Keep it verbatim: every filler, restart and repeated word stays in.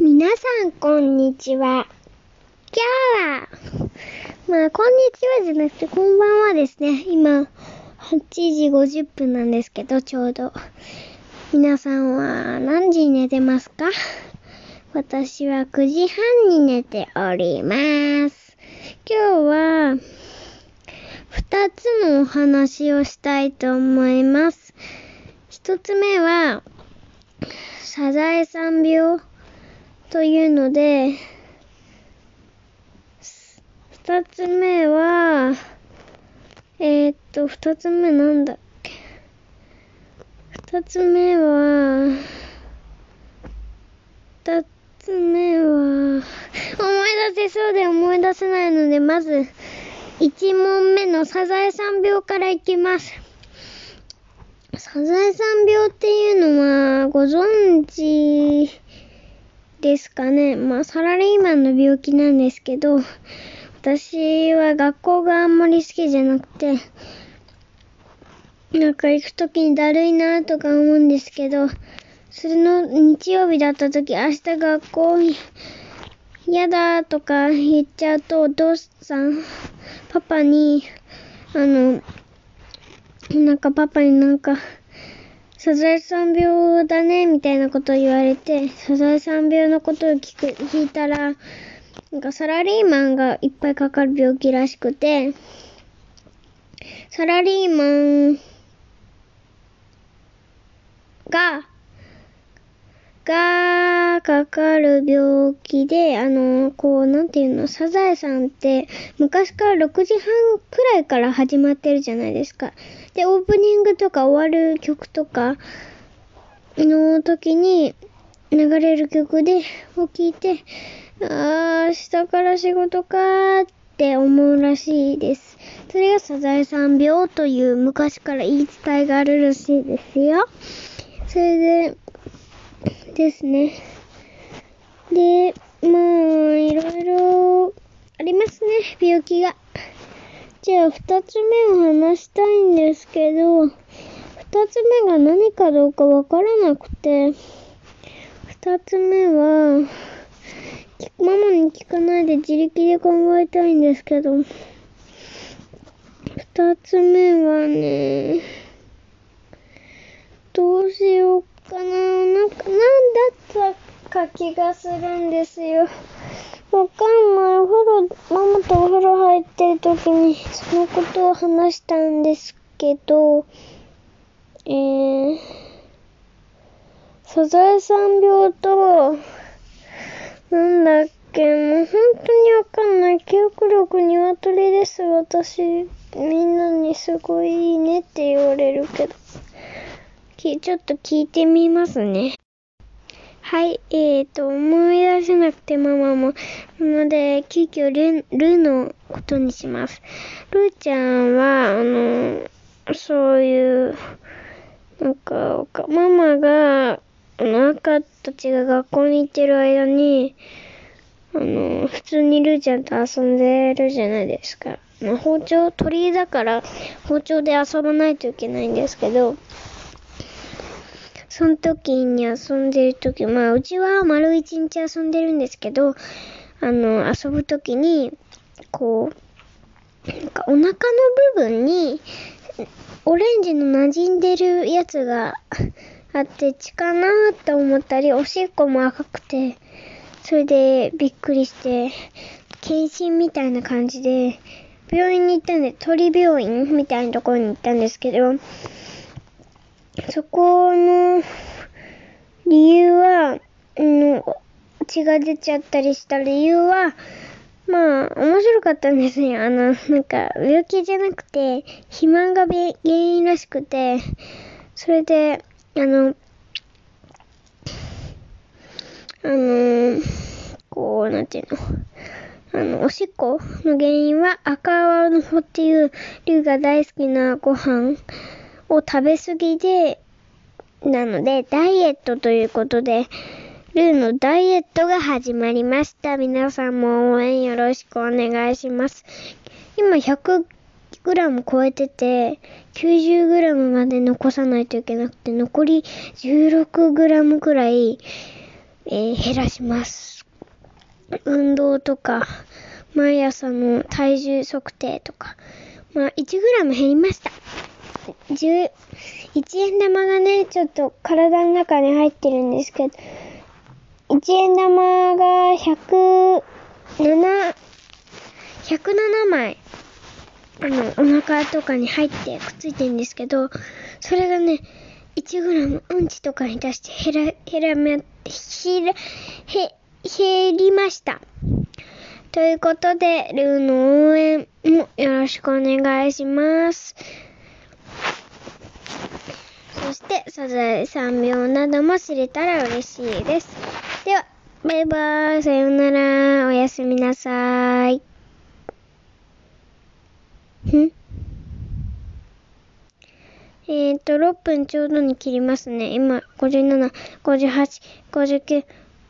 皆さんこんにちは。今日はまあこんにちはじゃなくてこんばんはですね。今はちじごじゅっぷんなんですけど、ちょうど皆さんは何時に寝てますか？私はくじはんに寝ております。今日はふたつのお話をしたいと思います。ひとつめはサザエさん病というので、ふたつめはえー、っとふたつめなんだっけふたつめはふたつめは思い出せそうで思い出せないので、まずいちもんめのサザエさん病からいきます。サザエさん病っていうのはご存知ですかね。まあサラリーマンの病気なんですけど、私は学校があんまり好きじゃなくて、なんか行くときにだるいなとか思うんですけど、それの日曜日だったとき、明日学校嫌だとか言っちゃうと、お父さんパパにあのなんかパパになんかサザエさん病だねみたいなことを言われて、サザエさん病のことを聞く聞いたら、なんかサラリーマンがいっぱいかかる病気らしくて、サラリーマンががかかる病気で、あのこうなんていうの、サザエさんって昔からろくじはんくらいから始まってるじゃないですか。でオープニングとか終わる曲とかの時に流れる曲でを聞いて、あー明日から仕事かーって思うらしいです。それがサザエさん病という昔から言い伝えがあるらしいですよ。それでですね。で、まあいろいろありますね、病気が。じゃあふたつめを話したいんですけど、ふたつめが何かどうかわからなくて、ふたつめはママに聞かないで自力で考えたいんですけど、ふたつめはね、どうしようかかななんかなんだったか気がするんですよ。わかんない。お風呂ママとお風呂入ってる時にそのことを話したんですけど、えー、サザエさん病となんだっけ、もう本当にわかんない。記憶力鶏です。私みんなにすごいいいねって言われるけど、ちょっと聞いてみますね。はい、えーと、思い出せなくてママも、なので、急遽ル、ルのことにします。ルちゃんは、あの、そういう、なんか、ママが、あの、赤たちが学校に行ってる間に、あの、普通にルちゃんと遊んでるじゃないですか。包丁、鳥だから、包丁で遊ばないといけないんですけど、その時に遊んでる時、まあうちは丸一日遊んでるんですけど、あの遊ぶ時にこうなんかお腹の部分にオレンジの馴染んでるやつがあって血かなと思ったり、おしっこも赤くて、それでびっくりして検診みたいな感じで病院に行ったんで、鳥病院みたいなところに行ったんですけど、そこの理由は、うん、血が出ちゃったりした理由は、まあ面白かったんですね。あのなんか病気じゃなくて肥満が原因らしくて、それであのあのこうなんていうの。あのおしっこの原因は赤の子っていう龍が大好きなご飯を食べ過ぎで、なのでダイエットということでルーのダイエットが始まりました。皆さんも応援よろしくお願いします。今 ひゃくグラム 超えてて きゅうじゅうグラム まで残さないといけなくて、残り じゅうろくグラム くらいえー、減らします。運動とか、毎朝の体重測定とか、まあ、いちグラム減りました。いちえんだまがね、ちょっと体の中に入ってるんですけど、いちえんだまがひゃくななまい、あの、お腹とかに入ってくっついてるんですけど、それがね、いちグラムうんちとかに出して減ら、減ら、減ら、減りました。ということで、ルーの応援もよろしくお願いします。そして、サザエさんびょうなども知れたら嬉しいです。では、バイバイ、さようなら、おやすみなさい。んえっと、ろっぷんちょうどに切りますね。今、ごじゅうなな、ごじゅうはち、ごじゅうきゅう、